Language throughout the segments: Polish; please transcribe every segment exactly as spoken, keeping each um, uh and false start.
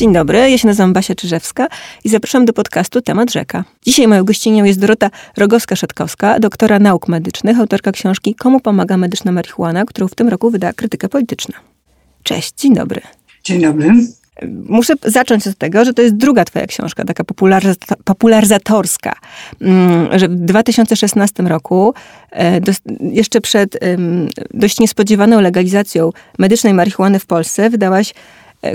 Dzień dobry, ja się nazywam Basia Czyżewska i zapraszam do podcastu Temat Rzeka. Dzisiaj moją gościnią jest Dorota Rogowska-Szatkowska, doktora nauk medycznych, autorka książki Komu pomaga medyczna marihuana?, którą w tym roku wyda Krytyka Polityczna. Cześć, dzień dobry. Dzień dobry. Muszę zacząć od tego, że to jest druga twoja książka, taka popularza- popularyzatorska, że w dwa tysiące szesnastym roku, do, jeszcze przed dość niespodziewaną legalizacją medycznej marihuany w Polsce, wydałaś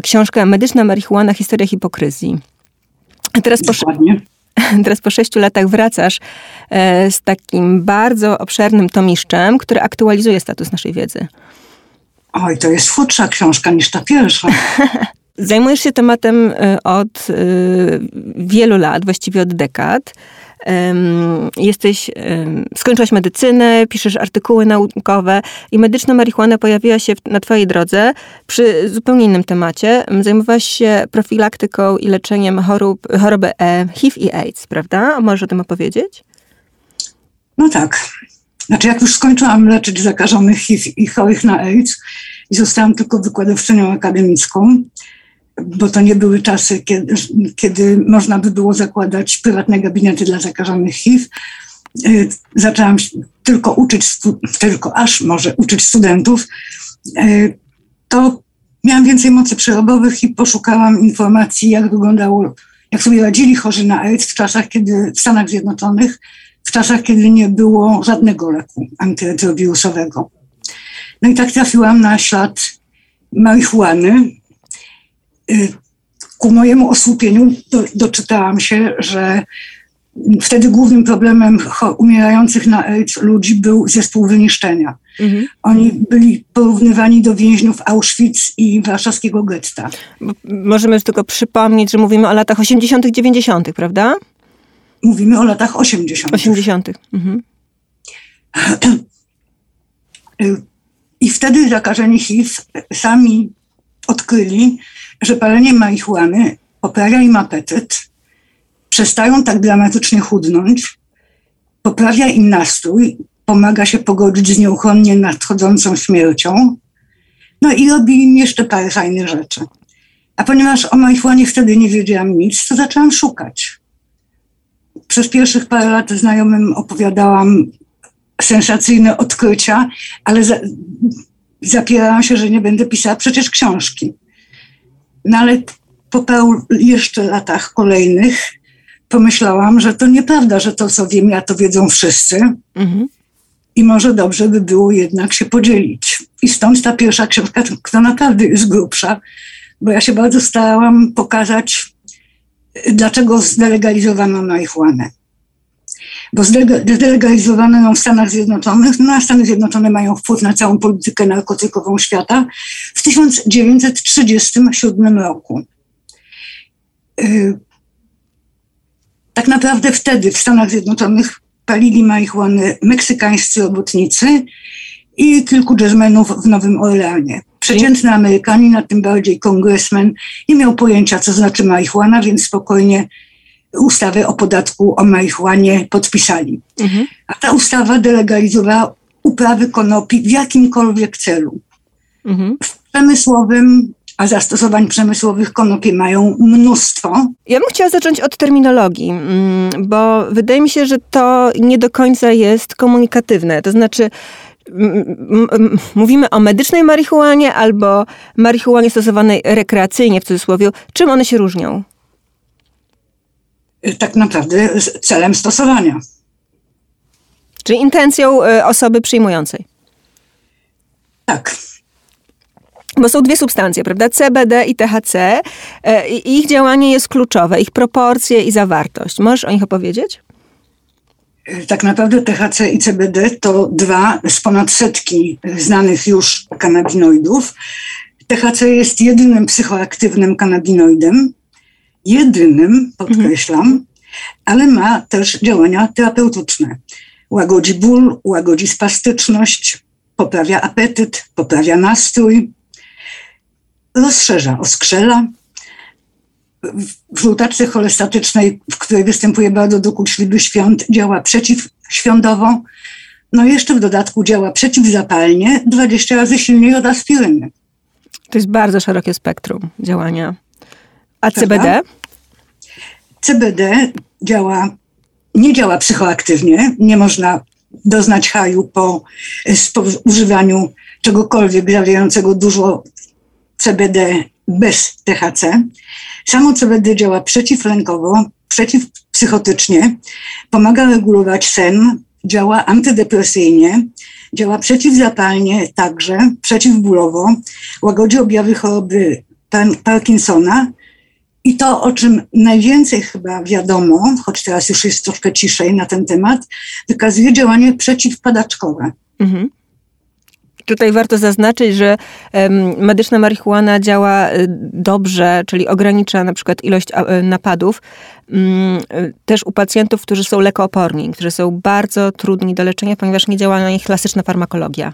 książkę Medyczna marihuana, historia hipokryzji. A teraz po, teraz po sześciu latach wracasz z takim bardzo obszernym tomiszczem, który aktualizuje status naszej wiedzy. Oj, to jest chudsza książka niż ta pierwsza. Zajmujesz się tematem od wielu lat, właściwie od dekad. Jesteś, skończyłaś medycynę, piszesz artykuły naukowe i medyczna marihuana pojawiła się na twojej drodze przy zupełnie innym temacie. Zajmowałaś się profilaktyką i leczeniem chorób, choroby H I V i AIDS, prawda? Możesz o tym opowiedzieć? No tak. Znaczy, jak już skończyłam leczyć zakażonych H I V i chorych na AIDS i zostałam tylko wykładowczynią akademicką, bo to nie były czasy, kiedy, kiedy można by było zakładać prywatne gabinety dla zakażonych H I V. Zaczęłam tylko uczyć, tylko aż może uczyć studentów. To miałam więcej mocy przerobowych i poszukałam informacji, jak wyglądało, jak sobie radzili chorzy na AIDS w czasach, kiedy w Stanach Zjednoczonych, w czasach, kiedy nie było żadnego leku antyretrowirusowego. No i tak trafiłam na ślad marihuany. Ku mojemu osłupieniu do, doczytałam się, że wtedy głównym problemem umierających na AIDS ludzi był zespół wyniszczenia. Mhm. Oni byli porównywani do więźniów Auschwitz i warszawskiego getta. Możemy tylko przypomnieć, że mówimy o latach osiemdziesiątych, dziewięćdziesiątych, prawda? Mówimy o latach osiemdziesiątych. osiemdziesiątych. Mhm. I wtedy zakażeni H I V sami odkryli, że palenie marihuany poprawia im apetyt, przestają tak dramatycznie chudnąć, poprawia im nastrój, pomaga się pogodzić z nieuchronnie nadchodzącą śmiercią, no i robi im jeszcze parę fajnych rzeczy. A ponieważ o marihuanie wtedy nie wiedziałam nic, to zaczęłam szukać. Przez pierwszych parę lat znajomym opowiadałam sensacyjne odkrycia, ale za, zapierałam się, że nie będę pisała przecież książki. No ale po paru jeszcze latach kolejnych pomyślałam, że to nieprawda, że to, co wiem ja, to wiedzą wszyscy. Mhm. I może dobrze by było jednak się podzielić. I stąd ta pierwsza książka, która naprawdę jest grubsza, bo ja się bardzo starałam pokazać, dlaczego zdelegalizowano marihuanę. Bo zdelegalizowano ją w Stanach Zjednoczonych, no a Stany Zjednoczone mają wpływ na całą politykę narkotykową świata, w tysiąc dziewięćset trzydziestym siódmym roku. Tak naprawdę wtedy w Stanach Zjednoczonych palili marihuany meksykańscy robotnicy i kilku jazzmenów w Nowym Orleanie. Przeciętny Amerykanin, a tym bardziej kongresmen, nie miał pojęcia, co znaczy marihuana, więc spokojnie ustawę o podatku o marihuanie podpisali. Mhm. A ta ustawa delegalizowała uprawy konopi w jakimkolwiek celu. Mhm. W przemysłowym, a zastosowań przemysłowych konopie mają mnóstwo. Ja bym chciała zacząć od terminologii, bo wydaje mi się, że to nie do końca jest komunikatywne. To znaczy, mówimy o medycznej marihuanie albo marihuanie stosowanej rekreacyjnie, w cudzysłowie. Czym one się różnią? Tak naprawdę z celem stosowania. Czyli intencją osoby przyjmującej. Tak. Bo są dwie substancje, prawda? C B D i T H C. I ich działanie jest kluczowe, ich proporcje i zawartość. Możesz o nich opowiedzieć? Tak naprawdę T H C i C B D to dwa z ponad setki znanych już kanabinoidów. T H C jest jedynym psychoaktywnym kanabinoidem, jedynym, podkreślam, mhm. ale ma też działania terapeutyczne. Łagodzi ból, łagodzi spastyczność, poprawia apetyt, poprawia nastrój, rozszerza oskrzela. W żółtaczce cholestatycznej, w której występuje bardzo dokuczliwy świąt, działa przeciwświątowo. No i jeszcze w dodatku działa przeciwzapalnie, dwadzieścia razy silniej od aspiryny. To jest bardzo szerokie spektrum działania. A C B D? C B D działa, nie działa psychoaktywnie. Nie można doznać haju po, po używaniu czegokolwiek zawierającego dużo C B D bez T H C. Samo C B D działa przeciwlękowo, przeciwpsychotycznie, pomaga regulować sen, działa antydepresyjnie, działa przeciwzapalnie także, przeciwbólowo, łagodzi objawy choroby Parkinsona. I to, o czym najwięcej chyba wiadomo, choć teraz już jest troszkę ciszej na ten temat, wykazuje działanie przeciwpadaczkowe. Mhm. Tutaj warto zaznaczyć, że medyczna marihuana działa dobrze, czyli ogranicza na przykład ilość napadów też u pacjentów, którzy są lekooporni, którzy są bardzo trudni do leczenia, ponieważ nie działa na nich klasyczna farmakologia.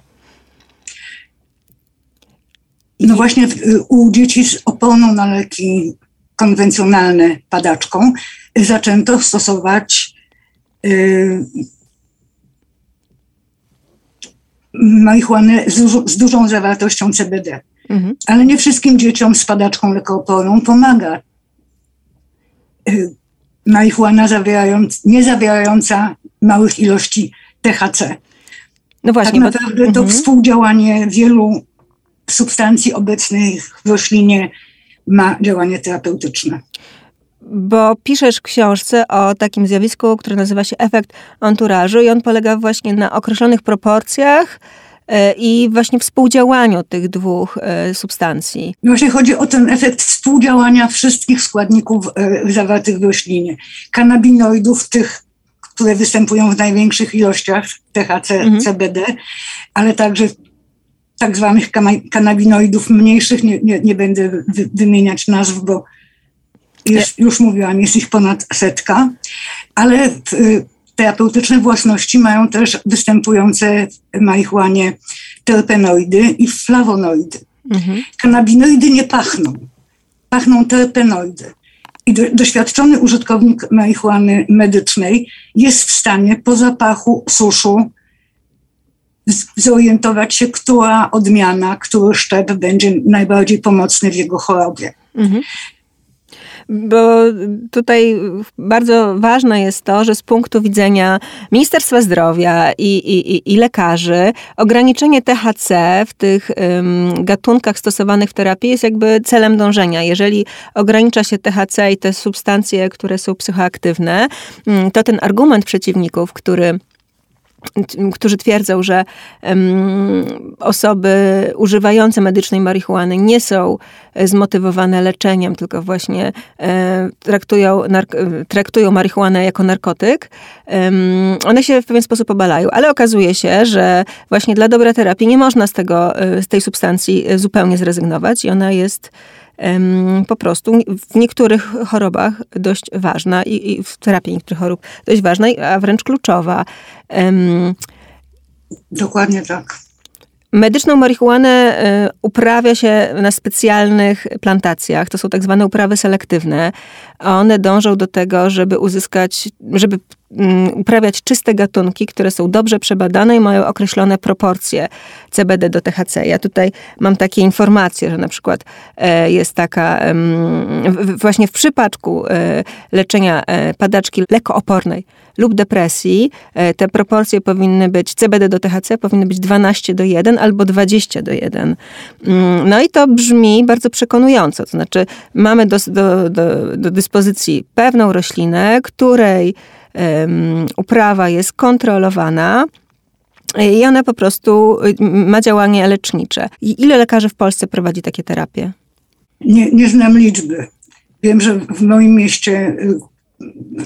No właśnie u dzieci z oporną na leki konwencjonalne padaczką zaczęto stosować yy, marihuanę z, dużo, z dużą zawartością C B D. Mhm. Ale nie wszystkim dzieciom z padaczką lekooporną pomaga yy, marihuana zawierając, nie zawierająca małych ilości T H C. No właśnie, tak naprawdę bo... to mhm. współdziałanie wielu substancji obecnych w roślinie ma działanie terapeutyczne. Bo piszesz w książce o takim zjawisku, które nazywa się efekt anturażu i on polega właśnie na określonych proporcjach i właśnie współdziałaniu tych dwóch substancji. Właśnie chodzi o ten efekt współdziałania wszystkich składników zawartych w roślinie. Kanabinoidów, tych, które występują w największych ilościach, T H C, mhm. C B D, ale także tak zwanych kanabinoidów mniejszych, nie, nie, nie będę wy, wymieniać nazw, bo jest, już mówiłam, jest ich ponad setka, ale y, terapeutyczne własności mają też występujące w marihuanie terpenoidy i flawonoidy. Mhm. Kanabinoidy nie pachną, pachną terpenoidy. I do, doświadczony użytkownik marihuany medycznej jest w stanie po zapachu, suszu, zorientować się, która odmiana, który szczep będzie najbardziej pomocny w jego chorobie. Mhm. Bo tutaj bardzo ważne jest to, że z punktu widzenia Ministerstwa Zdrowia i, i, i lekarzy ograniczenie T H C w tych um, gatunkach stosowanych w terapii jest jakby celem dążenia. Jeżeli ogranicza się T H C i te substancje, które są psychoaktywne, to ten argument przeciwników, który którzy twierdzą, że um, osoby używające medycznej marihuany nie są zmotywowane leczeniem, tylko właśnie e, traktują, nark- traktują marihuanę jako narkotyk, um, one się w pewien sposób obalają. Ale okazuje się, że właśnie dla dobrej terapii nie można z tego, z tej substancji zupełnie zrezygnować i ona jest um, po prostu w niektórych chorobach dość ważna i, i w terapii niektórych chorób dość ważna, a wręcz kluczowa. Um, Dokładnie tak. Medyczną marihuanę uprawia się na specjalnych plantacjach. To są tak zwane uprawy selektywne. One dążą do tego, żeby uzyskać, żeby uprawiać czyste gatunki, które są dobrze przebadane i mają określone proporcje C B D do T H C. Ja tutaj mam takie informacje, że na przykład jest taka, właśnie w przypadku leczenia padaczki lekoopornej lub depresji, te proporcje powinny być, C B D do T H C powinny być dwanaście do jednego albo dwadzieścia do jednego. No i to brzmi bardzo przekonująco. To znaczy mamy do, do, do, do dyspozycji pewną roślinę, której Um, uprawa jest kontrolowana i ona po prostu ma działanie lecznicze. I ile lekarzy w Polsce prowadzi takie terapie? Nie, nie znam liczby. Wiem, że w moim mieście,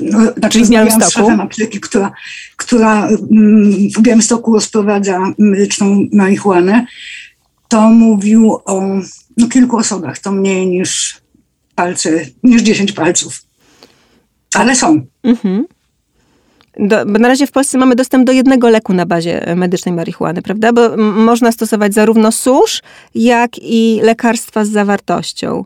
no, znaczy w Białymstoku, z szefem apteki, która, która w Białymstoku rozprowadza medyczną marihuanę, to mówił o no, kilku osobach, to mniej niż palce, niż dziesięć palców. Ale są. Mhm. Do, bo na razie w Polsce mamy dostęp do jednego leku na bazie medycznej marihuany, prawda? Bo m- można stosować zarówno susz, jak i lekarstwa z zawartością.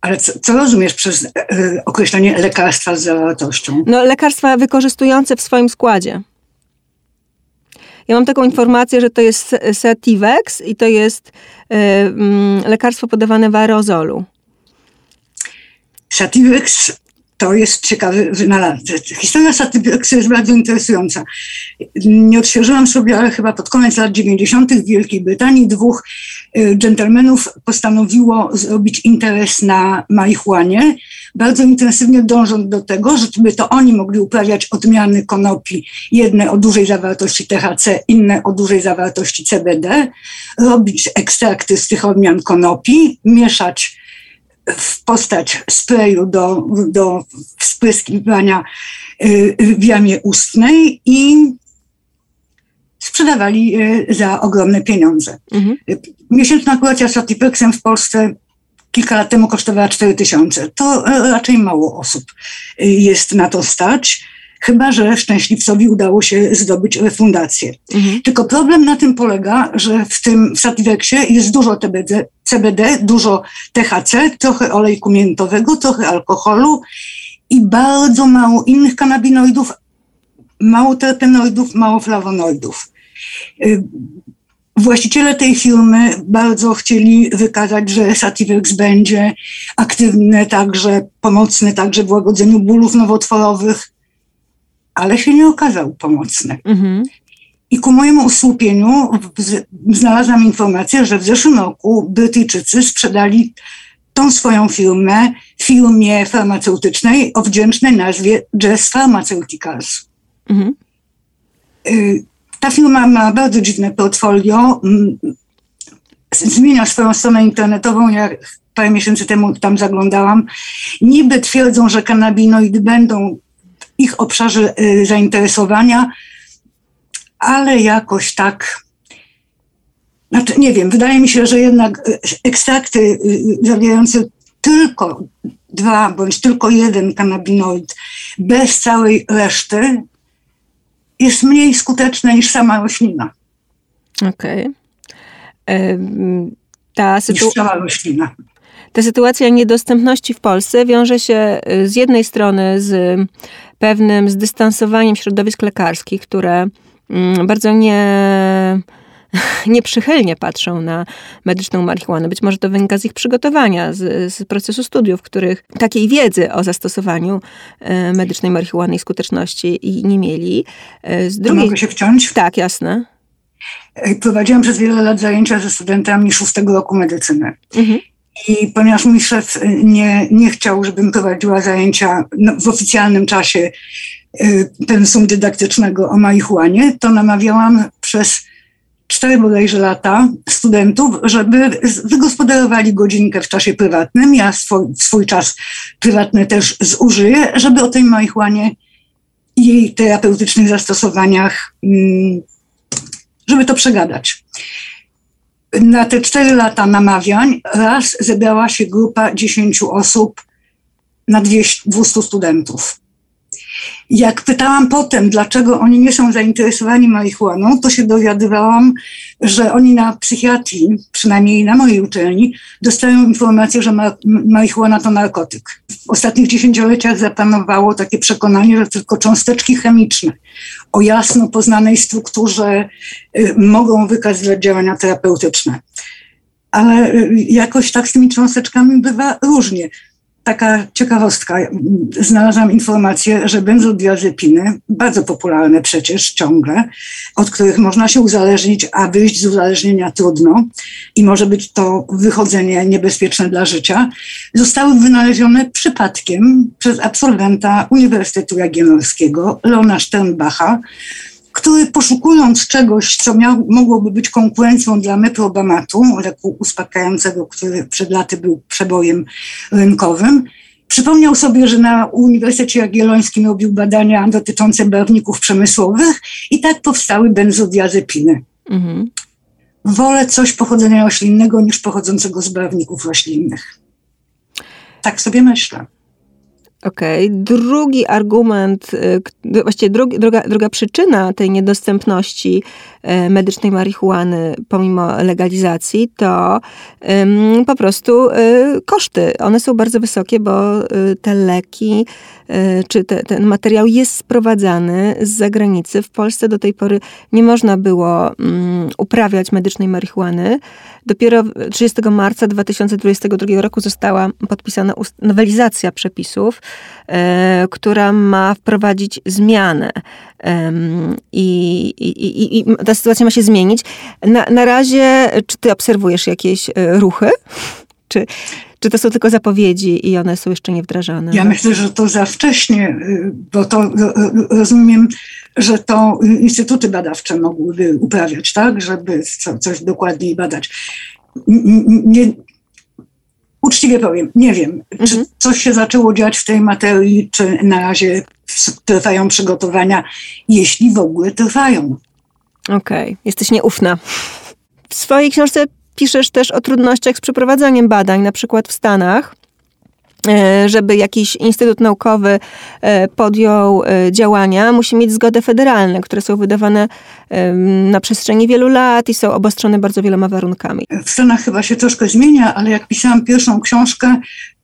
Ale co, co rozumiesz przez yy, określenie lekarstwa z zawartością? No, lekarstwa wykorzystujące w swoim składzie. Ja mam taką informację, że to jest Sativex i to jest yy, yy, lekarstwo podawane w aerozolu. Sativex to jest ciekawy wynalazek. Historia Sativexu jest bardzo interesująca. Nie odświeżyłam sobie, ale chyba pod koniec lat dziewięćdziesiątych w Wielkiej Brytanii dwóch dżentelmenów postanowiło zrobić interes na marihuanie, bardzo intensywnie dążąc do tego, żeby to oni mogli uprawiać odmiany konopi, jedne o dużej zawartości T H C, inne o dużej zawartości C B D, robić ekstrakty z tych odmian konopi, mieszać w postać sprayu do, do spryskiwania w jamie ustnej i sprzedawali je za ogromne pieniądze. Mhm. Miesięczna kuracja Sativexem w Polsce kilka lat temu kosztowała cztery tysiące. To raczej mało osób jest na to stać, chyba że szczęśliwcowi udało się zdobyć refundację. Mhm. Tylko problem na tym polega, że w tym w Sativexie jest dużo C B D, dużo T H C, trochę olejku miętowego, trochę alkoholu i bardzo mało innych kanabinoidów, mało terpenoidów, mało flawonoidów. Właściciele tej firmy bardzo chcieli wykazać, że Sativex będzie aktywny, także pomocny, także w łagodzeniu bólów nowotworowych, ale się nie okazał pomocny. Mhm. I ku mojemu osłupieniu znalazłam informację, że w zeszłym roku Brytyjczycy sprzedali tą swoją firmę firmie farmaceutycznej o wdzięcznej nazwie Jazz Pharmaceuticals. Mhm. Ta firma ma bardzo dziwne portfolio, zmienia swoją stronę internetową, jak parę miesięcy temu tam zaglądałam. Niby twierdzą, że kanabinoidy będą w ich obszarze zainteresowania, ale jakoś tak, znaczy nie wiem, wydaje mi się, że jednak ekstrakty zawierające tylko dwa bądź tylko jeden kanabinoid bez całej reszty jest mniej skuteczne niż sama roślina. Okej. Okay. Ta sytuacja... Ta sytuacja niedostępności w Polsce wiąże się z jednej strony z pewnym zdystansowaniem środowisk lekarskich, które bardzo nie... nieprzychylnie patrzą na medyczną marihuanę. Być może to wynika z ich przygotowania, z, z procesu studiów, w których takiej wiedzy o zastosowaniu e, medycznej marihuany i skuteczności i nie mieli. E, z drugiej... To mogę się wciąć? Tak, jasne. Prowadziłam przez wiele lat zajęcia ze studentami szóstego roku medycyny. Mhm. I ponieważ mój szef nie, nie chciał, żebym prowadziła zajęcia no, w oficjalnym czasie y, pensum dydaktycznego o marihuanie, to namawiałam przez cztery bodajże lata studentów, żeby wygospodarowali godzinkę w czasie prywatnym. Ja swój, swój czas prywatny też zużyję, żeby o tej marihuanie i jej terapeutycznych zastosowaniach, żeby to przegadać. Na te cztery lata namawiań raz zebrała się grupa dziesięciu osób na dwieście, dwieście studentów. Jak pytałam potem, dlaczego oni nie są zainteresowani marihuaną, to się dowiadywałam, że oni na psychiatrii, przynajmniej na mojej uczelni, dostają informację, że ma- marihuana to narkotyk. W ostatnich dziesięcioleciach zapanowało takie przekonanie, że tylko cząsteczki chemiczne o jasno poznanej strukturze y, mogą wykazywać działania terapeutyczne. Ale y, jakoś tak z tymi cząsteczkami bywa różnie. Taka ciekawostka, znalazłam informację, że benzodiazepiny, bardzo popularne przecież ciągle, od których można się uzależnić, a wyjść z uzależnienia trudno i może być to wychodzenie niebezpieczne dla życia, zostały wynalezione przypadkiem przez absolwenta Uniwersytetu Jagiellońskiego, Lona Sternbacha, który poszukując czegoś, co miał, mogłoby być konkurencją dla meprobamatu, leku uspokajającego, który przed laty był przebojem rynkowym, przypomniał sobie, że na Uniwersytecie Jagiellońskim robił badania dotyczące barwników przemysłowych i tak powstały benzodiazepiny. Mhm. Wolę coś pochodzenia roślinnego niż pochodzącego z barwników roślinnych. Tak sobie myślę. Okej. Okay. Drugi argument, właściwie drugi, druga, druga przyczyna tej niedostępności medycznej marihuany pomimo legalizacji to ym, po prostu y, koszty. One są bardzo wysokie, bo y, te leki y, czy te, ten materiał jest sprowadzany z zagranicy. W Polsce do tej pory nie można było y, uprawiać medycznej marihuany. Dopiero trzydziestego marca dwa tysiące dwudziestego drugiego roku została podpisana ust- nowelizacja przepisów, która ma wprowadzić zmianę i, i, i ta sytuacja ma się zmienić. Na, na razie, czy ty obserwujesz jakieś ruchy? Czy, czy to są tylko zapowiedzi i one są jeszcze niewdrażane? Ja myślę, że to za wcześnie, bo to rozumiem, że to instytuty badawcze mogłyby uprawiać, tak, żeby coś dokładniej badać. Nie, Uczciwie powiem, nie wiem, mhm. czy coś się zaczęło dziać w tej materii, czy na razie trwają przygotowania, jeśli w ogóle trwają. Okej, okay. Jesteś nieufna. W swojej książce piszesz też o trudnościach z przeprowadzaniem badań, na przykład w Stanach, żeby jakiś instytut naukowy podjął działania, musi mieć zgody federalne, które są wydawane na przestrzeni wielu lat i są obostrzone bardzo wieloma warunkami. W Stanach chyba się troszkę zmienia, ale jak pisałam pierwszą książkę,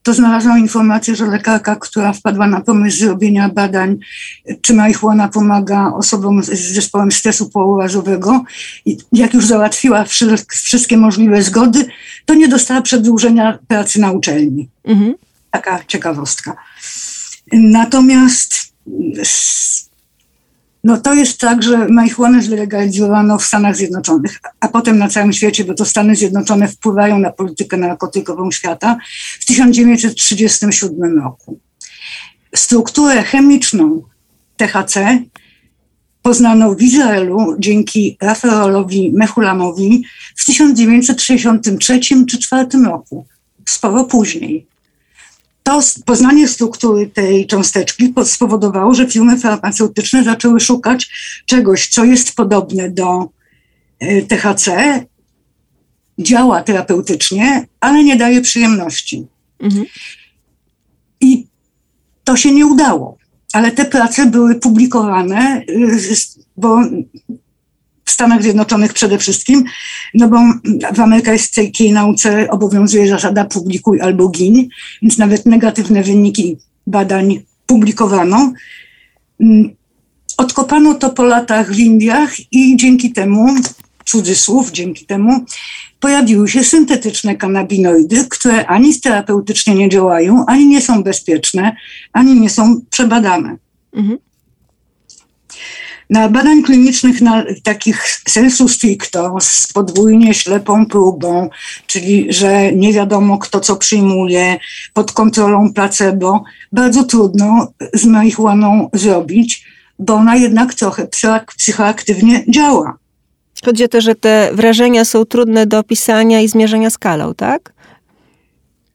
to znalazłam informację, że lekarka, która wpadła na pomysł zrobienia badań, czy marihuana pomaga osobom z zespołem stresu pourazowego, i jak już załatwiła wszystkie możliwe zgody, to nie dostała przedłużenia pracy na uczelni. Mhm. Taka ciekawostka. Natomiast no to jest tak, że marihuanę zlegalizowano w Stanach Zjednoczonych, a potem na całym świecie, bo to Stany Zjednoczone wpływają na politykę narkotykową świata, w tysiąc dziewięćset trzydziestym siódmym roku. Strukturę chemiczną T H C poznano w Izraelu dzięki raferolowi Mehulamowi w tysiąc dziewięćset sześćdziesiątym trzecim czy czwartym roku, sporo później. To poznanie struktury tej cząsteczki spowodowało, że firmy farmaceutyczne zaczęły szukać czegoś, co jest podobne do T H C, działa terapeutycznie, ale nie daje przyjemności. Mhm. I to się nie udało, ale te prace były publikowane, bo w Stanach Zjednoczonych przede wszystkim, no bo w amerykańskiej nauce obowiązuje zasada publikuj albo gin, więc nawet negatywne wyniki badań publikowano. Odkopano to po latach w Indiach i dzięki temu, cudzysłów, dzięki temu pojawiły się syntetyczne kanabinoidy, które ani terapeutycznie nie działają, ani nie są bezpieczne, ani nie są przebadane. Mhm. Na badań klinicznych na takich sensu stricto, z podwójnie ślepą próbą, czyli że nie wiadomo kto co przyjmuje, pod kontrolą placebo, bardzo trudno z marihuaną zrobić, bo ona jednak trochę psychoaktywnie działa. Chodzi o to, że te wrażenia są trudne do opisania i zmierzenia skalą, tak?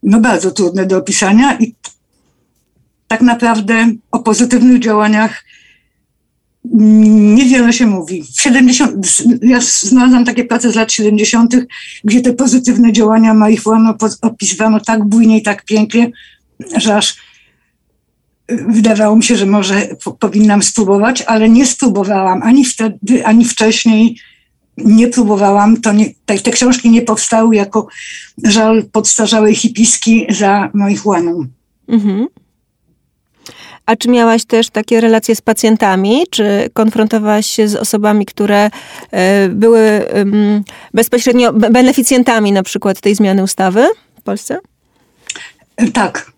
No bardzo trudne do opisania i tak naprawdę o pozytywnych działaniach niewiele się mówi. siedemdziesiąt, ja znalazłam takie prace z lat siedemdziesiątych, gdzie te pozytywne działania marihuany opisywano tak bujnie i tak pięknie, że aż wydawało mi się, że może powinnam spróbować, ale nie spróbowałam ani wtedy, ani wcześniej. Nie próbowałam. To nie, te, te książki nie powstały jako żal podstarzałej hipiski za marihuaną. Mhm. A czy miałaś też takie relacje z pacjentami? Czy konfrontowałaś się z osobami, które były bezpośrednio beneficjentami na przykład tej zmiany ustawy w Polsce? Tak,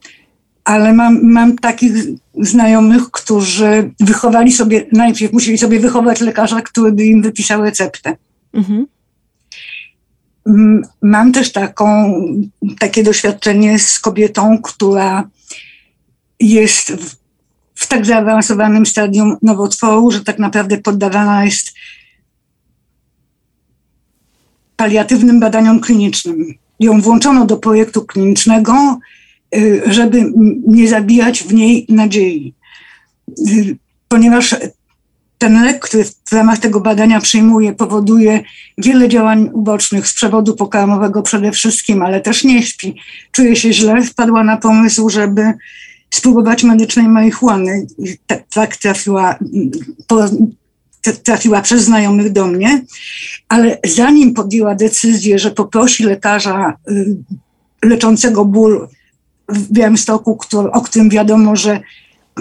ale mam, mam takich znajomych, którzy wychowali sobie, najpierw musieli sobie wychować lekarza, który by im wypisał receptę. Mhm. Mam też taką, takie doświadczenie z kobietą, która jest w, w tak zaawansowanym stadium nowotworu, że tak naprawdę poddawana jest paliatywnym badaniom klinicznym. Ją włączono do projektu klinicznego, żeby nie zabijać w niej nadziei. Ponieważ ten lek, który w ramach tego badania przyjmuje, powoduje wiele działań ubocznych z przewodu pokarmowego przede wszystkim, ale też nie śpi, czuje się źle, wpadła na pomysł, żeby spróbować medycznej marihuany. I tak trafiła, po, trafiła przez znajomych do mnie, ale zanim podjęła decyzję, że poprosi lekarza leczącego ból w Białymstoku, który, o którym wiadomo, że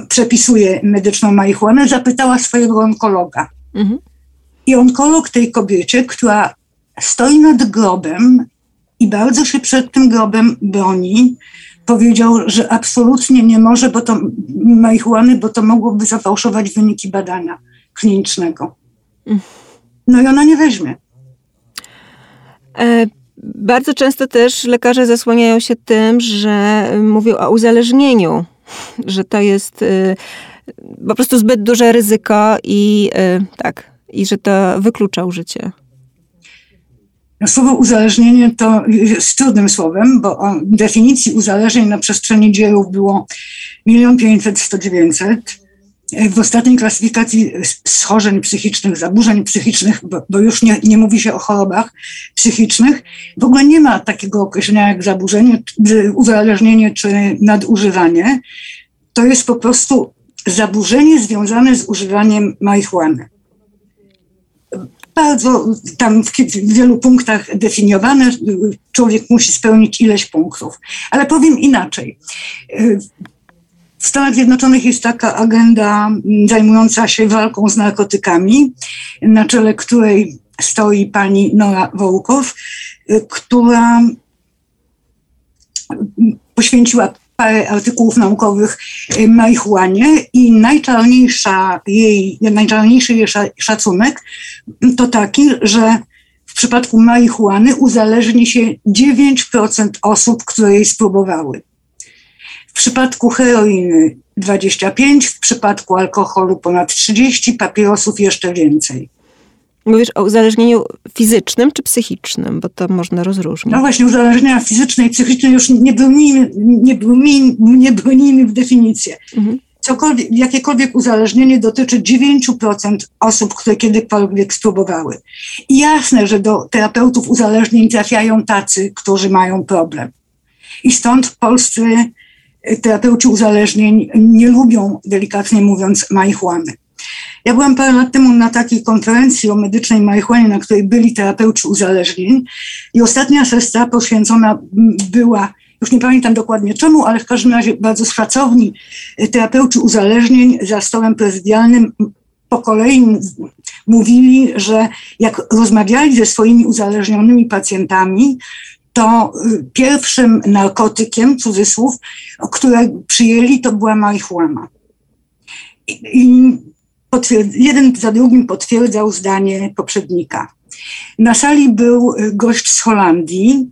przepisuje medyczną marihuanę, zapytała swojego onkologa. Mhm. I onkolog tej kobiecie, która stoi nad grobem i bardzo się przed tym grobem broni, powiedział, że absolutnie nie może bo to marihuany, bo to mogłoby zafałszować wyniki badania klinicznego. No i ona nie weźmie. E, bardzo często też lekarze zasłaniają się tym, że mówią o uzależnieniu, że to jest y, po prostu zbyt duże ryzyko i y, tak, i że to wyklucza użycie. Słowo uzależnienie to jest trudnym słowem, bo o definicji uzależnień na przestrzeni dziejów było milion pięćset, sto dziewięćset. W ostatniej klasyfikacji schorzeń psychicznych, zaburzeń psychicznych, bo, bo już nie, nie mówi się o chorobach psychicznych, w ogóle nie ma takiego określenia jak zaburzenie, czy uzależnienie czy nadużywanie. To jest po prostu zaburzenie związane z używaniem marihuany. Bardzo tam w, w wielu punktach definiowane, człowiek musi spełnić ileś punktów. Ale powiem inaczej. W Stanach Zjednoczonych jest taka agenda zajmująca się walką z narkotykami, na czele której stoi pani Nora Wołkow, która poświęciła parę artykułów naukowych marihuanie i najczarniejsza jej, najczarniejszy jej szacunek to taki, że w przypadku marihuany uzależni się dziewięć procent osób, które jej spróbowały. W przypadku heroiny dwadzieścia pięć procent, w przypadku alkoholu ponad trzydzieści procent, papierosów jeszcze więcej. Mówisz o uzależnieniu fizycznym czy psychicznym, bo to można rozróżnić. No właśnie, uzależnienia fizyczne i psychiczne już nie brnijmy, nie brnijmy, nie brnijmy w definicję. Mhm. Cokolwiek, jakiekolwiek uzależnienie dotyczy dziewięć procent osób, które kiedykolwiek spróbowały. I jasne, że do terapeutów uzależnień trafiają tacy, którzy mają problem. I stąd polscy terapeuci uzależnień nie lubią, delikatnie mówiąc, marihuany. Ja byłam parę lat temu na takiej konferencji o medycznej marihuanie, na której byli terapeuci uzależnień i ostatnia sesja poświęcona była, już nie pamiętam dokładnie czemu, ale w każdym razie bardzo szacowni terapeuci uzależnień za stołem prezydialnym po kolei mówili, że jak rozmawiali ze swoimi uzależnionymi pacjentami, to pierwszym narkotykiem, cudzysłów, które przyjęli, to była marihuana. I, i jeden za drugim potwierdzał zdanie poprzednika. Na sali był gość z Holandii.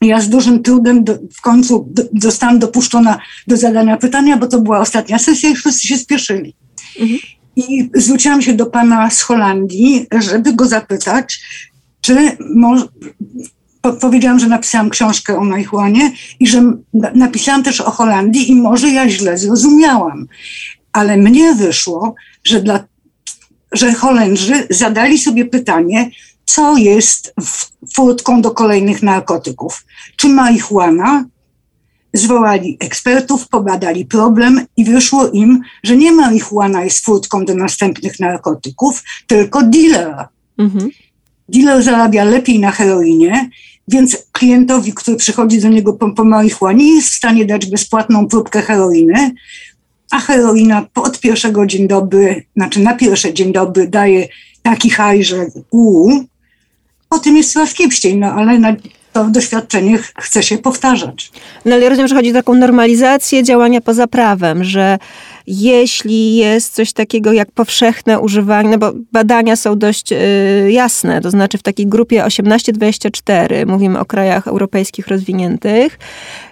Ja z dużym trudem do, w końcu do, zostałam dopuszczona do zadania pytania, bo to była ostatnia sesja i wszyscy się spieszyli. Mhm. I zwróciłam się do pana z Holandii, żeby go zapytać, czy może... Powiedziałam, że napisałam książkę o marihuanie i że napisałam też o Holandii i może ja źle zrozumiałam, ale mnie wyszło, że, dla, że Holendrzy zadali sobie pytanie, co jest furtką do kolejnych narkotyków. Czy marihuana? Zwołali ekspertów, pobadali problem i wyszło im, że nie marihuana jest furtką do następnych narkotyków, tylko dealer. Mhm. Dealer zarabia lepiej na heroinie, więc klientowi, który przychodzi do niego po, po marihuanie, jest w stanie dać bezpłatną próbkę heroiny, a heroina od pierwszego dzień doby, znaczy na pierwszy dzień doby daje taki haj, że uuu, potem jest coraz kiepściej, no ale na to doświadczenie chce się powtarzać. No ale ja rozumiem, że chodzi o taką normalizację działania poza prawem, że jeśli jest coś takiego jak powszechne używanie, no bo badania są dość y, jasne, to znaczy w takiej grupie osiemnaście dwadzieścia cztery, mówimy o krajach europejskich rozwiniętych,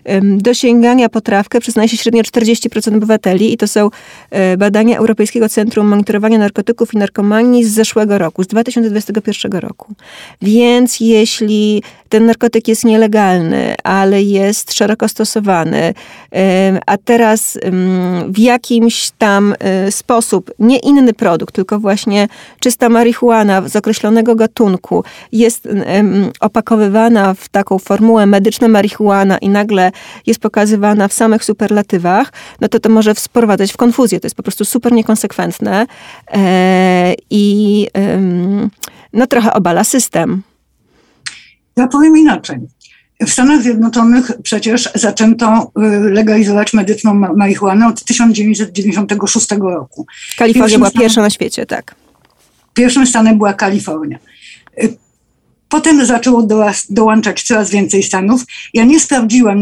y, do sięgania po trawkę przyznaje się średnio czterdzieści procent obywateli i to są y, badania Europejskiego Centrum Monitorowania Narkotyków i Narkomanii z zeszłego roku, z dwa tysiące dwudziestego pierwszego roku. Więc jeśli ten narkotyk jest nielegalny, ale jest szeroko stosowany, y, a teraz y, w jakim jakimś tam y, sposób nie inny produkt, tylko właśnie czysta marihuana z określonego gatunku jest y, y, opakowywana w taką formułę medyczna marihuana i nagle jest pokazywana w samych superlatywach, no to to może sprowadzać w konfuzję. To jest po prostu super niekonsekwentne i y, y, y, no trochę obala system. Ja powiem inaczej. W Stanach Zjednoczonych przecież zaczęto legalizować medyczną marihuanę od tysiąc dziewięćset dziewięćdziesiątego szóstego roku. Kalifornia była pierwsza na świecie, tak. Pierwszym stanem była Kalifornia. Potem zaczęło dołączać coraz więcej stanów. Ja nie sprawdziłam,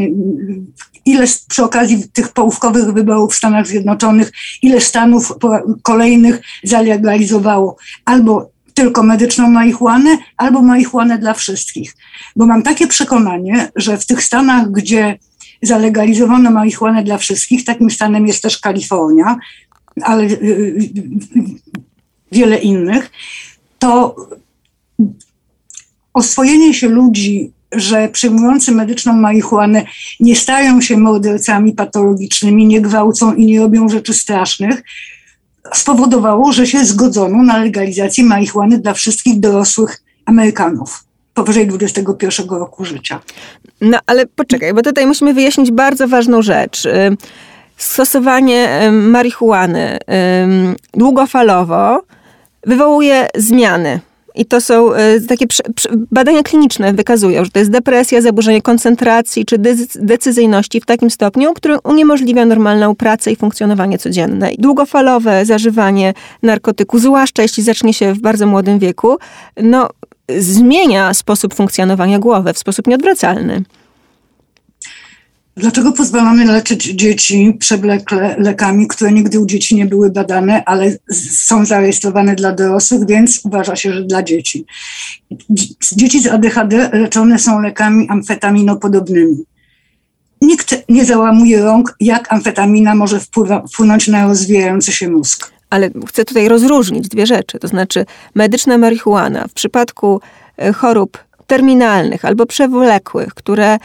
ile przy okazji tych połówkowych wyborów w Stanach Zjednoczonych, ile stanów kolejnych zalegalizowało albo tylko medyczną marihuanę, albo marihuanę dla wszystkich. Bo mam takie przekonanie, że w tych stanach, gdzie zalegalizowano marihuanę dla wszystkich, takim stanem jest też Kalifornia, ale yy, wiele innych, to oswojenie się ludzi, że przyjmujący medyczną marihuanę nie stają się mordercami patologicznymi, nie gwałcą i nie robią rzeczy strasznych, spowodowało, że się zgodzono na legalizację marihuany dla wszystkich dorosłych Amerykanów powyżej dwudziestego pierwszego roku życia. No ale poczekaj, bo tutaj musimy wyjaśnić bardzo ważną rzecz. Stosowanie marihuany długofalowo wywołuje zmiany. I to są takie badania kliniczne wykazują, że to jest depresja, zaburzenie koncentracji czy decyzyjności w takim stopniu, który uniemożliwia normalną pracę i funkcjonowanie codzienne. I długofalowe zażywanie narkotyku, zwłaszcza jeśli zacznie się w bardzo młodym wieku, no, zmienia sposób funkcjonowania głowy w sposób nieodwracalny. Dlaczego pozwalamy leczyć dzieci przewlekle lekami, które nigdy u dzieci nie były badane, ale są zarejestrowane dla dorosłych, więc uważa się, że dla dzieci. Dzieci z A D H D leczone są lekami amfetaminopodobnymi. Nikt nie załamuje rąk, jak amfetamina może wpływa, wpłynąć na rozwijający się mózg. Ale chcę tutaj rozróżnić dwie rzeczy, to znaczy medyczna marihuana w przypadku chorób terminalnych albo przewlekłych, które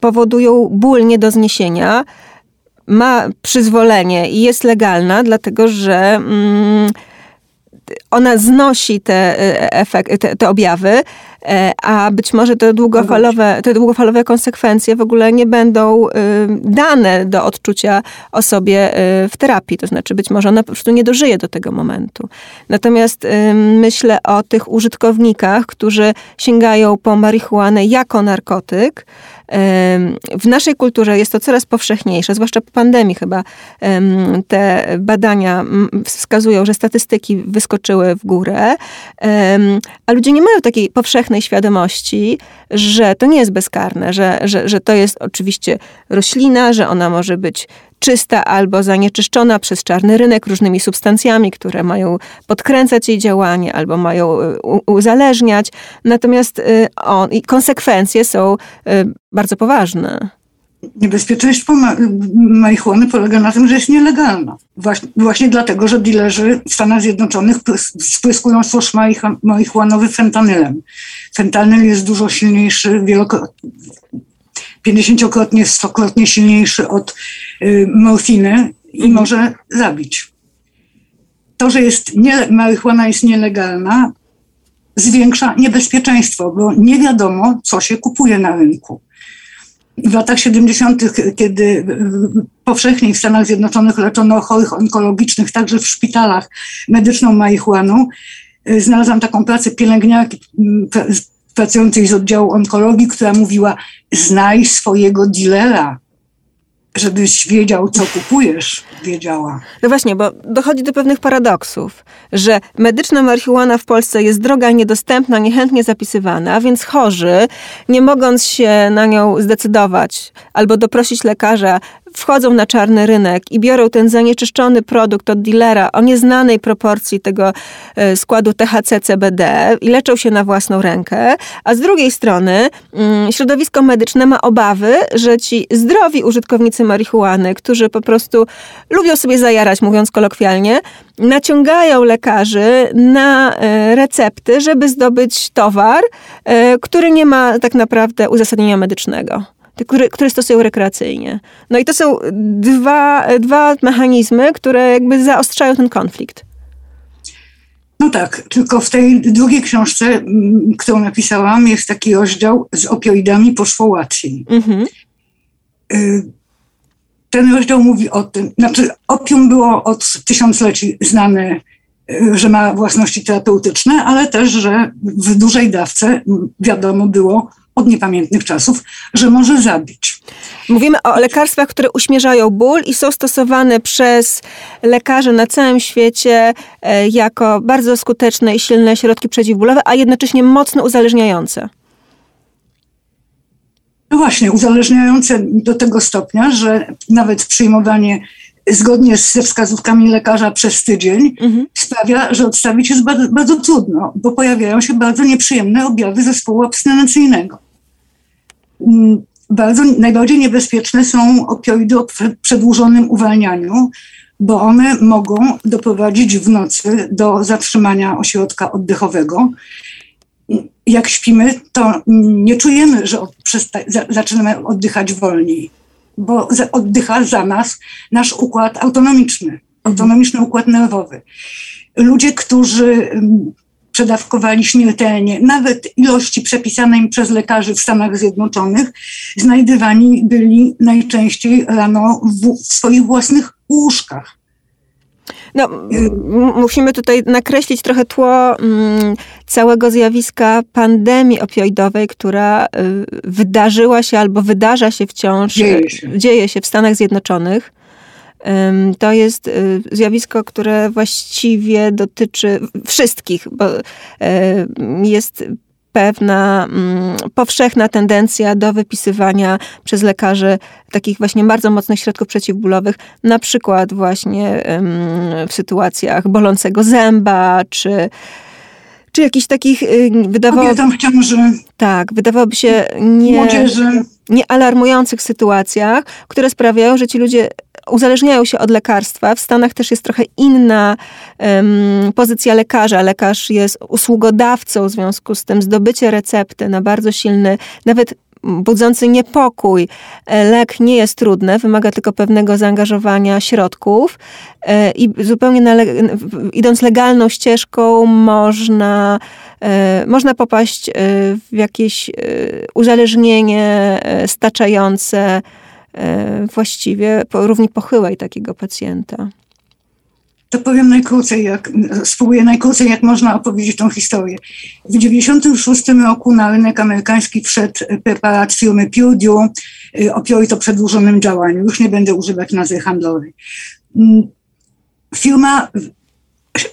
powodują ból nie do zniesienia, ma przyzwolenie i jest legalna, dlatego że ona znosi te, efekt, te, te objawy, a być może te długofalowe, te długofalowe konsekwencje w ogóle nie będą dane do odczucia osobie w terapii. To znaczy być może ona po prostu nie dożyje do tego momentu. Natomiast myślę o tych użytkownikach, którzy sięgają po marihuanę jako narkotyk. W naszej kulturze jest to coraz powszechniejsze, zwłaszcza po pandemii chyba. Te badania wskazują, że statystyki wyskoczyły w górę, a ludzie nie mają takiej powszechnej świadomości, że to nie jest bezkarne, że, że, że to jest oczywiście roślina, że ona może być czysta albo zanieczyszczona przez czarny rynek różnymi substancjami, które mają podkręcać jej działanie albo mają uzależniać. Natomiast on, i konsekwencje są bardzo poważne. Niebezpieczeństwo marihuany polega na tym, że jest nielegalna. Właśnie, właśnie dlatego, że dilerzy w Stanach Zjednoczonych spryskują sosz marihuanowy fentanylem. Fentanyl jest dużo silniejszy, wielokrotnie, pięćdziesięciokrotnie, stokrotnie silniejszy od y, morfiny i może zabić. To, że jest nie, marihuana jest nielegalna, zwiększa niebezpieczeństwo, bo nie wiadomo, co się kupuje na rynku. W latach siedemdziesiątych, kiedy powszechnie w Stanach Zjednoczonych leczono chorych onkologicznych, także w szpitalach, medyczną marihuaną, znalazłam taką pracę pielęgniarki pracującej z oddziału onkologii, która mówiła: znaj swojego dilera, żebyś wiedział, co kupujesz, wiedziała. No właśnie, bo dochodzi do pewnych paradoksów, że medyczna marihuana w Polsce jest droga, niedostępna, niechętnie zapisywana, więc chorzy, nie mogąc się na nią zdecydować albo doprosić lekarza, wchodzą na czarny rynek i biorą ten zanieczyszczony produkt od dilera o nieznanej proporcji tego składu T H C C B D i leczą się na własną rękę, a z drugiej strony środowisko medyczne ma obawy, że ci zdrowi użytkownicy marihuany, którzy po prostu lubią sobie zajarać, mówiąc kolokwialnie, naciągają lekarzy na recepty, żeby zdobyć towar, który nie ma tak naprawdę uzasadnienia medycznego. które, które stosują rekreacyjnie. No i to są dwa, dwa mechanizmy, które jakby zaostrzają ten konflikt. No tak, tylko w tej drugiej książce, którą napisałam, jest taki rozdział z opioidami po szwołacji. Mhm. Ten rozdział mówi o tym, znaczy opium było od tysiącleci znane, że ma własności terapeutyczne, ale też, że w dużej dawce wiadomo było od niepamiętnych czasów, że może zabić. Mówimy o lekarstwach, które uśmierzają ból i są stosowane przez lekarzy na całym świecie jako bardzo skuteczne i silne środki przeciwbólowe, a jednocześnie mocno uzależniające. No właśnie, uzależniające do tego stopnia, że nawet przyjmowanie zgodnie ze wskazówkami lekarza przez tydzień mhm. sprawia, że odstawić jest bardzo, bardzo trudno, bo pojawiają się bardzo nieprzyjemne objawy zespołu abstynencyjnego. Bardzo, najbardziej niebezpieczne są opioidy o przedłużonym uwalnianiu, bo one mogą doprowadzić w nocy do zatrzymania ośrodka oddechowego. Jak śpimy, to nie czujemy, że przesta- za- zaczynamy oddychać wolniej, bo za- oddycha za nas nasz układ autonomiczny, autonomiczny układ nerwowy. Ludzie, którzy przedawkowali śmiertelnie, nawet ilości przepisanej im przez lekarzy w Stanach Zjednoczonych, znajdywani byli najczęściej rano w, w swoich własnych łóżkach. No, musimy tutaj nakreślić trochę tło mm, całego zjawiska pandemii opioidowej, która y, wydarzyła się albo wydarza się wciąż, dzieje się, dzieje się w Stanach Zjednoczonych. Ym, to jest y, zjawisko, które właściwie dotyczy wszystkich, bo y, jest pewna mm, powszechna tendencja do wypisywania przez lekarzy takich właśnie bardzo mocnych środków przeciwbólowych, na przykład właśnie ym, w sytuacjach bolącego zęba, czy, czy jakichś takich y, wydawało, kobietom w ciąży. Tak, wydawałoby się nie, nie alarmujących sytuacjach, które sprawiają, że ci ludzie uzależniają się od lekarstwa. W Stanach też jest trochę inna um, pozycja lekarza. Lekarz jest usługodawcą, w związku z tym zdobycie recepty na bardzo silny, nawet budzący niepokój lek nie jest trudny, wymaga tylko pewnego zaangażowania środków e, i zupełnie na, idąc legalną ścieżką można, e, można popaść e, w jakieś e, uzależnienie staczające właściwie równie pochyłej takiego pacjenta. To powiem najkrócej, jak, spróbuję najkrócej, jak można opowiedzieć tą historię. W dziewięćdziesiątym szóstym roku na rynek amerykański wszedł preparat firmy Pure Due, opioid o przedłużonym działaniu. Już nie będę używać nazwy handlowej. Firma,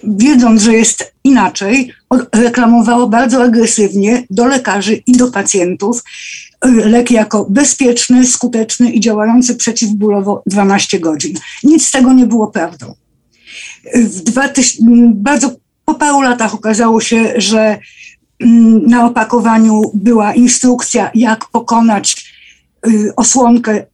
wiedząc, że jest inaczej, reklamowała bardzo agresywnie do lekarzy i do pacjentów lek jako bezpieczny, skuteczny i działający przeciwbólowo dwanaście godzin. Nic z tego nie było prawdą. W dwa tysiące, bardzo po paru latach okazało się, że na opakowaniu była instrukcja, jak pokonać osłonkę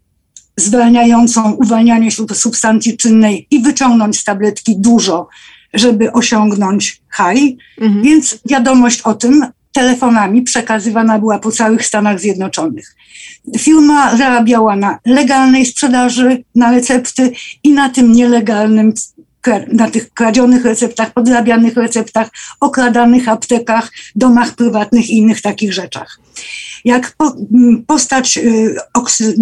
zwalniającą uwalnianie się do substancji czynnej i wyciągnąć z tabletki dużo, żeby osiągnąć high. Mhm. Więc wiadomość o tym telefonami przekazywana była po całych Stanach Zjednoczonych. Firma zarabiała na legalnej sprzedaży, na recepty i na tym nielegalnym, na tych kradzionych receptach, podrabianych receptach, okradanych aptekach, domach prywatnych i innych takich rzeczach. Jak po, postać oksy,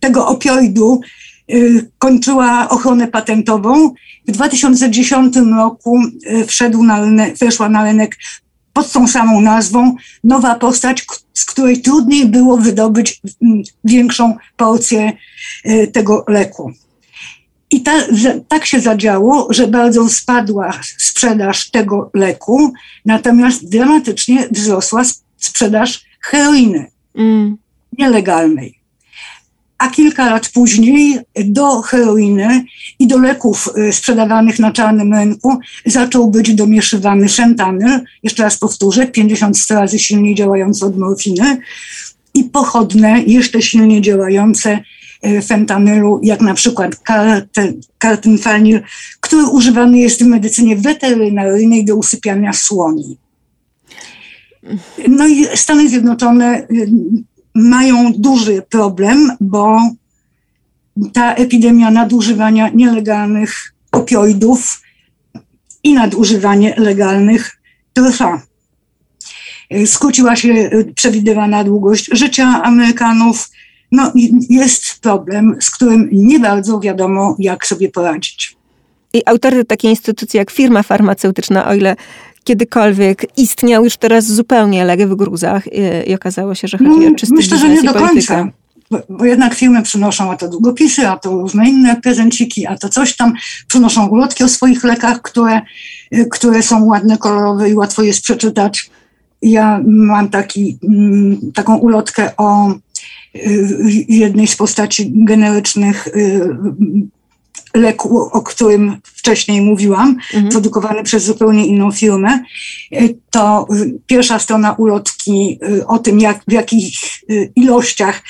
tego opioidu kończyła ochronę patentową, w dwa tysiące dziesiątym roku wszedł na rynek, weszła na rynek pod tą samą nazwą nowa postać, z której trudniej było wydobyć większą porcję tego leku. I ta, tak się zadziało, że bardzo spadła sprzedaż tego leku, natomiast dramatycznie wzrosła sprzedaż heroiny mm. nielegalnej. A kilka lat później do heroiny i do leków sprzedawanych na czarnym rynku zaczął być domieszywany fentanyl, jeszcze raz powtórzę, pięćdziesiąt razy silniej działający od morfiny i pochodne, jeszcze silniej działające fentanylu, jak na przykład kartenfanil, który używany jest w medycynie weterynaryjnej do usypiania słoni. No i Stany Zjednoczone mają duży problem, bo ta epidemia nadużywania nielegalnych opioidów i nadużywanie legalnych trwa. Skróciła się przewidywana długość życia Amerykanów. No i jest problem, z którym nie bardzo wiadomo, jak sobie poradzić. I autorytet takiej instytucji jak firma farmaceutyczna, o ile kiedykolwiek istniał, już teraz zupełnie legł w gruzach i, i okazało się, że chodzi no, o czysty biznes i politykę. Myślę, że nie do końca, bo, bo jednak firmy przynoszą a to długopisy, a to różne inne prezenciki, a to coś tam, przynoszą ulotki o swoich lekach, które, które są ładne, kolorowe i łatwo jest przeczytać. Ja mam taki, taką ulotkę o jednej z postaci generycznych leku, o którym wcześniej mówiłam, mhm. produkowany przez zupełnie inną firmę. To pierwsza strona ulotki o tym, jak, w jakich ilościach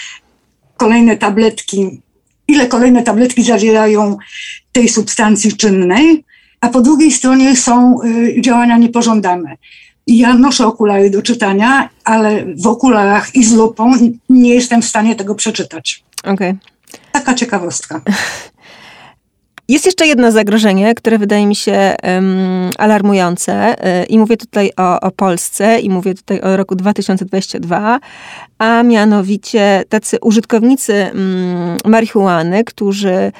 kolejne tabletki, ile kolejne tabletki zawierają tej substancji czynnej, a po drugiej stronie są działania niepożądane. Ja noszę okulary do czytania, ale w okularach i z lupą nie jestem w stanie tego przeczytać. Okay. Taka ciekawostka. Jest jeszcze jedno zagrożenie, które wydaje mi się um, alarmujące yy, i mówię tutaj o, o Polsce i mówię tutaj o roku dwa tysiące dwudziestym drugim, a mianowicie tacy użytkownicy mm, marihuany, którzy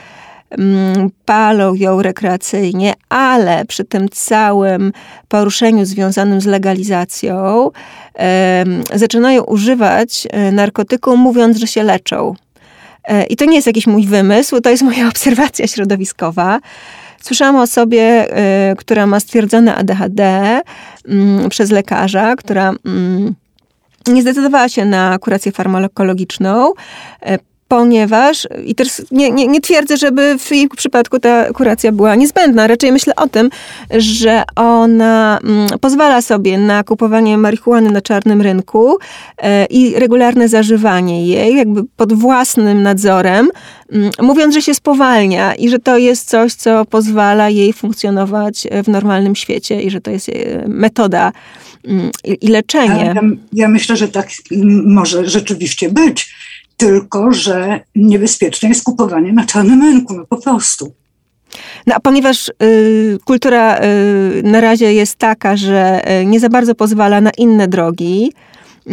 palą ją rekreacyjnie, ale przy tym całym poruszeniu związanym z legalizacją y, zaczynają używać narkotyku, mówiąc, że się leczą. Y, I to nie jest jakiś mój wymysł, to jest moja obserwacja środowiskowa. Słyszałam o osobie, y, która ma stwierdzone A D H D y, przez lekarza, która y, nie zdecydowała się na kurację farmakologiczną, y, ponieważ, i też nie, nie, nie twierdzę, żeby w jej przypadku ta kuracja była niezbędna, raczej myślę o tym, że ona pozwala sobie na kupowanie marihuany na czarnym rynku i regularne zażywanie jej, jakby pod własnym nadzorem, mówiąc, że się spowalnia i że to jest coś, co pozwala jej funkcjonować w normalnym świecie i że to jest metoda i leczenie. Ja, ja myślę, że tak może rzeczywiście być. Tylko że niebezpieczne jest kupowanie na czarnym rynku, no po prostu. No a ponieważ y, kultura y, na razie jest taka, że y, nie za bardzo pozwala na inne drogi, y,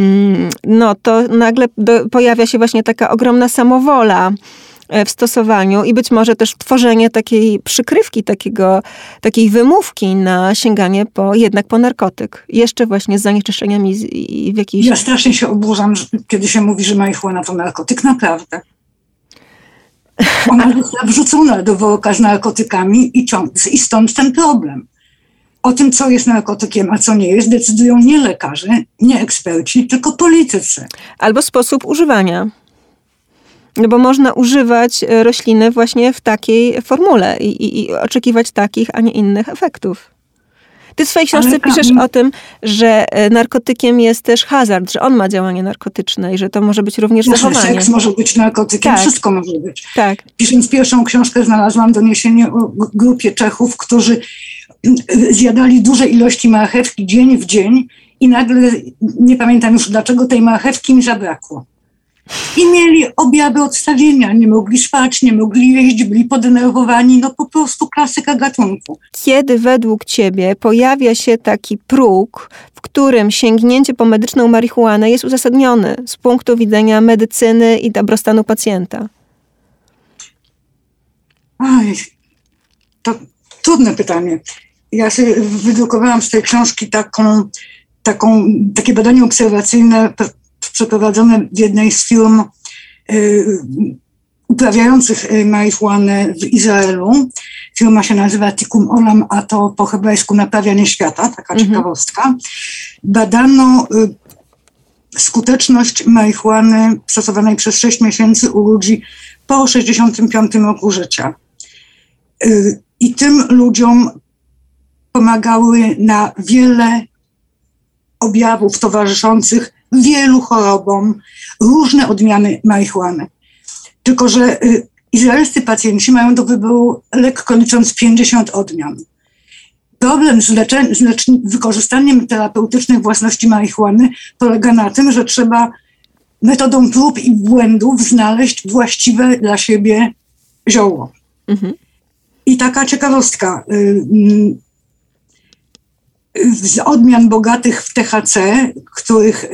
no to nagle do, pojawia się właśnie taka ogromna samowola y, w stosowaniu i być może też tworzenie takiej przykrywki, takiego, takiej wymówki na sięganie po, jednak po narkotyk. Jeszcze właśnie z zanieczyszczeniami z, i w jakiejś... Ja strasznie się oburzam, że, kiedy się mówi, że marihuana to narkotyk. Naprawdę. Ona została wrzucona do worka z narkotykami i, ciąg- i stąd ten problem. O tym, co jest narkotykiem, a co nie jest, decydują nie lekarze, nie eksperci, tylko politycy. Albo sposób używania. No bo można używać rośliny właśnie w takiej formule i, i, i oczekiwać takich, a nie innych efektów. Ty w swojej książce piszesz o tym, że narkotykiem jest też hazard, że on ma działanie narkotyczne i że to może być również zachowanie. Seks może być narkotykiem, tak. Wszystko może być. Tak. Pisząc pierwszą książkę znalazłam doniesienie o grupie Czechów, którzy zjadali duże ilości marchewki dzień w dzień i nagle, nie pamiętam już dlaczego, tej marchewki mi zabrakło. I mieli objawy odstawienia, nie mogli spać, nie mogli jeść, byli podenerwowani, no po prostu klasyka gatunku. Kiedy według ciebie pojawia się taki próg, w którym sięgnięcie po medyczną marihuanę jest uzasadnione z punktu widzenia medycyny i dobrostanu pacjenta? Aj, to trudne pytanie. Ja sobie wydrukowałam z tej książki taką, taką, takie badanie obserwacyjne przeprowadzone w jednej z firm y, uprawiających marihuanę w Izraelu. Firma się nazywa Tikum Olam, a to po hebrajsku naprawianie świata, taka mm-hmm. ciekawostka. Badano y, skuteczność marihuany stosowanej przez sześć miesięcy u ludzi po sześćdziesiątym piątym roku życia. Y, I tym ludziom pomagały na wiele objawów towarzyszących wielu chorobom, różne odmiany marihuany. Tylko że y, izraelscy pacjenci mają do wyboru, lekko licząc, pięćdziesiąt odmian. Problem z, lecze- z lecz- wykorzystaniem terapeutycznych własności marihuany polega na tym, że trzeba metodą prób i błędów znaleźć właściwe dla siebie zioło. Mhm. I taka ciekawostka. Z odmian bogatych w T H C, których,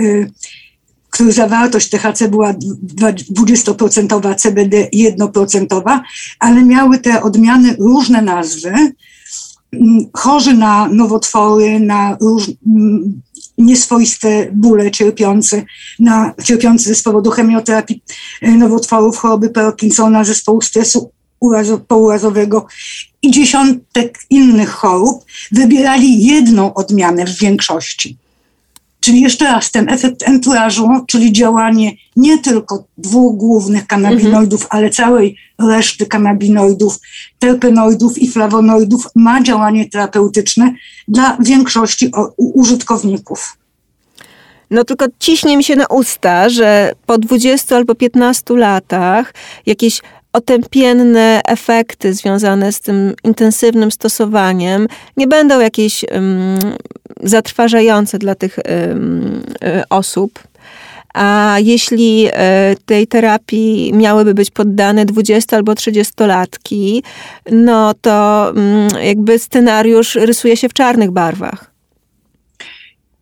których zawartość T H C była dwudziestoprocentowa, C B D jednoprocentowa, ale miały te odmiany różne nazwy. Chorzy na nowotwory, na róż, nieswoiste bóle cierpiący, na, cierpiący z powodu chemioterapii nowotworów, choroby Parkinsona, zespołu stresu urazo, pourazowego i dziesiątek innych chorób, wybierali jedną odmianę w większości. Czyli jeszcze raz ten efekt enturażu, czyli działanie nie tylko dwóch głównych kanabinoidów, mhm. ale całej reszty kanabinoidów, terpenoidów i flawonoidów ma działanie terapeutyczne dla większości użytkowników. No tylko ciśnie mi się na usta, że po dwudziestu albo piętnastu latach jakieś otępienne efekty związane z tym intensywnym stosowaniem nie będą jakieś um, zatrważające dla tych um, osób. A jeśli um, tej terapii miałyby być poddane dwudziestu albo trzydziestolatki, no to um, jakby scenariusz rysuje się w czarnych barwach.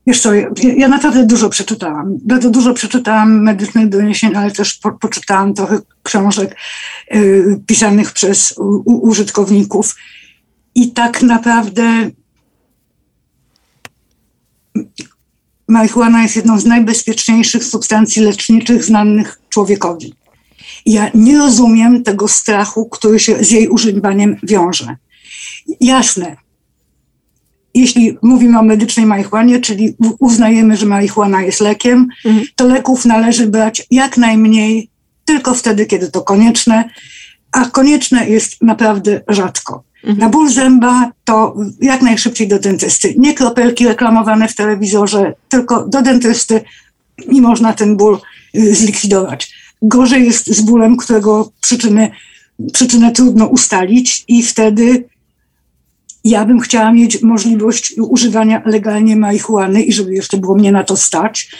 Wiesz co, ja, ja naprawdę dużo przeczytałam. Bardzo dużo przeczytałam medycznych doniesień, ale też po, poczytałam trochę książek y, pisanych przez u, u, użytkowników. I tak naprawdę marihuana jest jedną z najbezpieczniejszych substancji leczniczych znanych człowiekowi. Ja nie rozumiem tego strachu, który się z jej używaniem wiąże. Jasne. Jeśli mówimy o medycznej marihuanie, czyli uznajemy, że marihuana jest lekiem, mhm. to leków należy brać jak najmniej, tylko wtedy, kiedy to konieczne, a konieczne jest naprawdę rzadko. Mhm. Na ból zęba to jak najszybciej do dentysty. Nie kropelki reklamowane w telewizorze, tylko do dentysty i można ten ból zlikwidować. Gorzej jest z bólem, którego przyczyny, przyczynę trudno ustalić i wtedy ja bym chciała mieć możliwość używania legalnie marihuany i żeby jeszcze było mnie na to stać,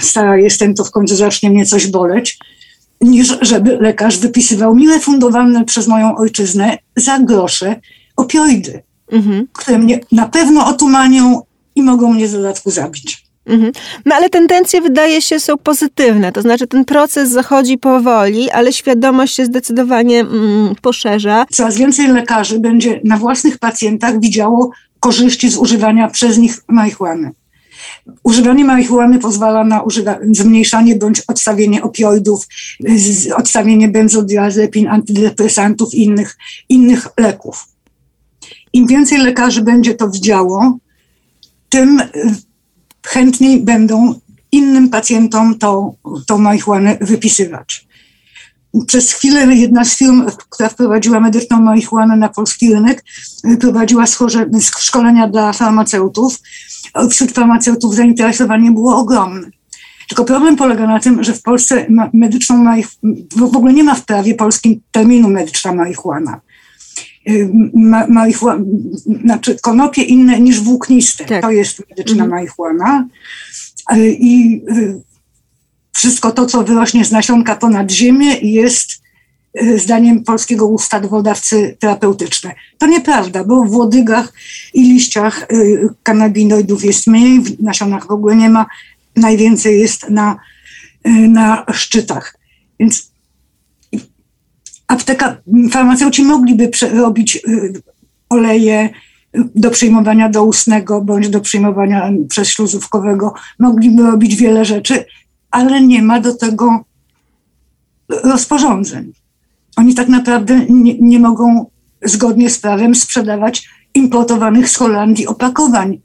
stara jestem, to w końcu zacznie mnie coś boleć, niż żeby lekarz wypisywał mi refundowane przez moją ojczyznę za grosze opioidy, mhm. które mnie na pewno otumanią i mogą mnie w dodatku zabić. No ale tendencje, wydaje się, są pozytywne, to znaczy ten proces zachodzi powoli, ale świadomość się zdecydowanie mm, poszerza. Coraz więcej lekarzy będzie na własnych pacjentach widziało korzyści z używania przez nich marihuany. Używanie marihuany pozwala na używa- zmniejszanie bądź odstawienie opioidów, z- odstawienie benzodiazepin, antydepresantów i innych, innych leków. Im więcej lekarzy będzie to widziało, tym chętniej będą innym pacjentom tą, tą marihuanę wypisywać. Przez chwilę jedna z firm, która wprowadziła medyczną marihuanę na polski rynek, prowadziła schorze, szkolenia dla farmaceutów. Wśród farmaceutów zainteresowanie było ogromne. Tylko problem polega na tym, że w Polsce medyczną marihuanę, w ogóle nie ma w prawie polskim terminu medyczna marihuana. Ma, marihuana, znaczy konopie inne niż włókniste. Tak. To jest medyczna mhm. marihuana. I wszystko to, co wyrośnie z nasionka ponad ziemię, jest zdaniem polskiego ustawodawcy terapeutyczne. To nieprawda, bo w łodygach i liściach kanabinoidów jest mniej, w nasionach w ogóle nie ma, najwięcej jest na, na szczytach. Więc apteka, farmaceuci mogliby robić oleje do przyjmowania doustnego bądź do przyjmowania prześluzówkowego, mogliby robić wiele rzeczy, ale nie ma do tego rozporządzeń. Oni tak naprawdę nie, nie mogą zgodnie z prawem sprzedawać importowanych z Holandii opakowań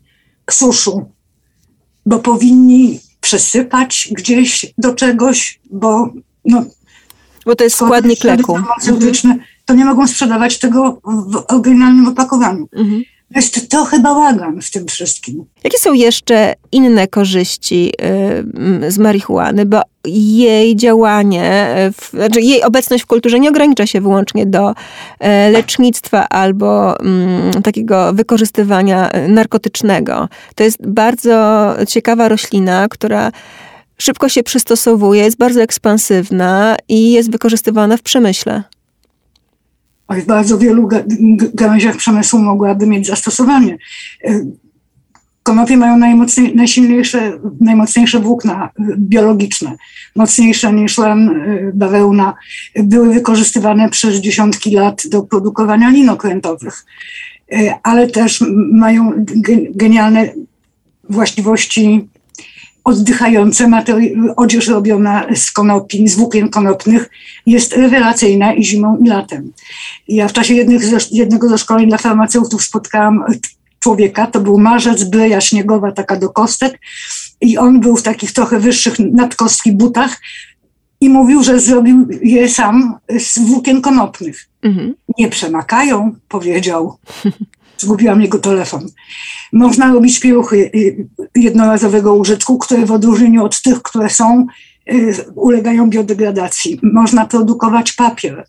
suszu, bo powinni przesypać gdzieś do czegoś, bo no, Bo to jest składnik leku. Mhm. To nie mogą sprzedawać tego w oryginalnym opakowaniu. Mhm. To jest trochę bałagan w tym wszystkim. Jakie są jeszcze inne korzyści y, z marihuany? Bo jej działanie, w, znaczy jej obecność w kulturze nie ogranicza się wyłącznie do y, lecznictwa albo y, takiego wykorzystywania narkotycznego. To jest bardzo ciekawa roślina, która szybko się przystosowuje, jest bardzo ekspansywna i jest wykorzystywana w przemyśle. W bardzo wielu gałęziach przemysłu mogłaby mieć zastosowanie. Konopie mają najmocniej, najsilniejsze, najmocniejsze włókna biologiczne, mocniejsze niż len, bawełna. Były wykorzystywane przez dziesiątki lat do produkowania lin okrętowych, ale też mają genialne właściwości oddychające. Materi- odzież robiona z konopi, z włókien konopnych jest rewelacyjna i zimą, i latem. Ja w czasie jednych ze, jednego ze szkoleń dla farmaceutów spotkałam człowieka, to był marzec, bryja śniegowa taka do kostek i on był w takich trochę wyższych nadkostki butach i mówił, że zrobił je sam z włókien konopnych. Mhm. Nie przemakają, powiedział. Zgubiłam jego telefon. Można robić pieluchy jednorazowego użytku, które w odróżnieniu od tych, które są, ulegają biodegradacji. Można produkować papier.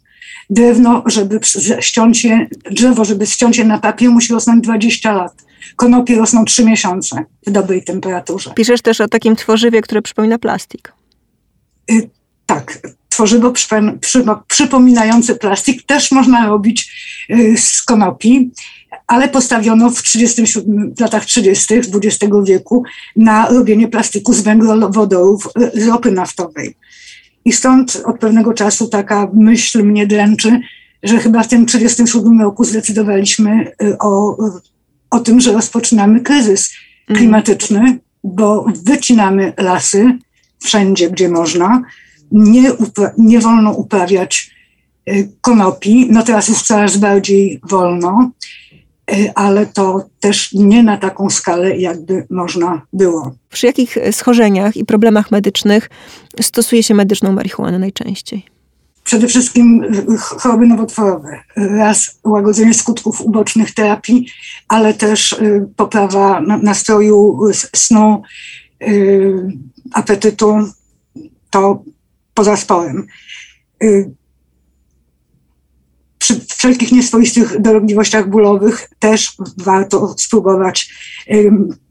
Drewno, żeby ściąć je, drzewo, żeby ściąć je na papier, musi rosnąć dwadzieścia lat. Konopie rosną trzy miesiące w dobrej temperaturze. Piszesz też o takim tworzywie, które przypomina plastik. Y- tak. Tworzywo przypominające plastik też można robić z konopi, ale postawiono w trzydziestych, latach trzydziestych dwudziestego wieku na robienie plastiku z węglowodorów z ropy naftowej. I stąd od pewnego czasu taka myśl mnie dręczy, że chyba w tym trzydziestym siódmym roku zdecydowaliśmy o, o tym, że rozpoczynamy kryzys klimatyczny, bo wycinamy lasy wszędzie, gdzie można. Nie, upra- nie wolno uprawiać konopi, no teraz już coraz bardziej wolno, ale to też nie na taką skalę, jakby można było. Przy jakich schorzeniach i problemach medycznych stosuje się medyczną marihuanę najczęściej? Przede wszystkim choroby nowotworowe. Raz łagodzenie skutków ubocznych terapii, ale też poprawa nastroju, snu, apetytu, to poza sporem. Przy wszelkich nieswoistych dolegliwościach bólowych też warto spróbować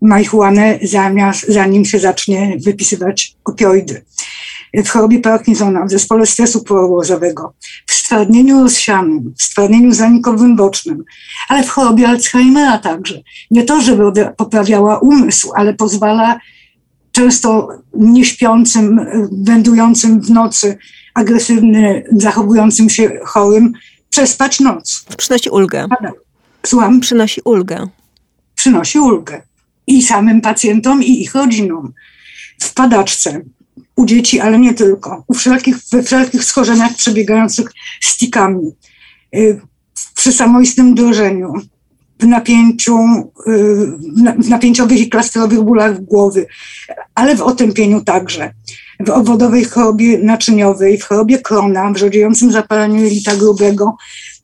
marihuanę, zamiast, zanim się zacznie wypisywać opioidy. W chorobie Parkinsona, w zespole stresu pourazowego, w stwardnieniu rozsianym, w stwardnieniu zanikowym bocznym, ale w chorobie Alzheimera także. Nie to, żeby poprawiała umysł, ale pozwala często nieśpiącym, wędrującym w nocy, agresywny, zachowującym się chorym, przespać noc. Przynosi ulgę. Słucham? Przynosi ulgę. Przynosi ulgę. I samym pacjentom, i ich rodzinom. W padaczce, u dzieci, ale nie tylko. U wszelkich, we wszelkich schorzeniach przebiegających z tikami. Przy samoistym drżeniu. W napięciu, w napięciowych i klasterowych bólach głowy, ale w otępieniu także. W obwodowej chorobie naczyniowej, w chorobie Krona, w rzodziejącym zapaleniu jelita grubego,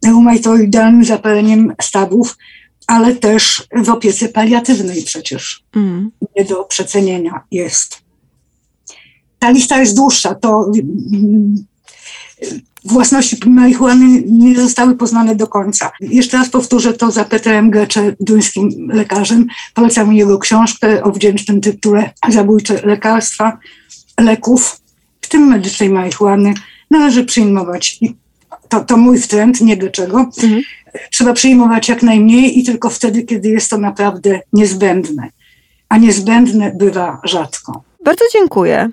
reumatoidalnym zapaleniem stawów, ale też w opiece paliatywnej przecież. Mm. Nie do przecenienia jest. Ta lista jest dłuższa, to... Własności marihuany nie zostały poznane do końca. Jeszcze raz powtórzę to za Petrem Gecze, duńskim lekarzem. Polecam jego książkę o wdzięcznym tytule Zabójcze lekarstwa, leków, w tym medycznej marihuany. Należy przyjmować, to, to mój wtręt, nie do czego, mhm. trzeba przyjmować jak najmniej i tylko wtedy, kiedy jest to naprawdę niezbędne. A niezbędne bywa rzadko. Bardzo dziękuję.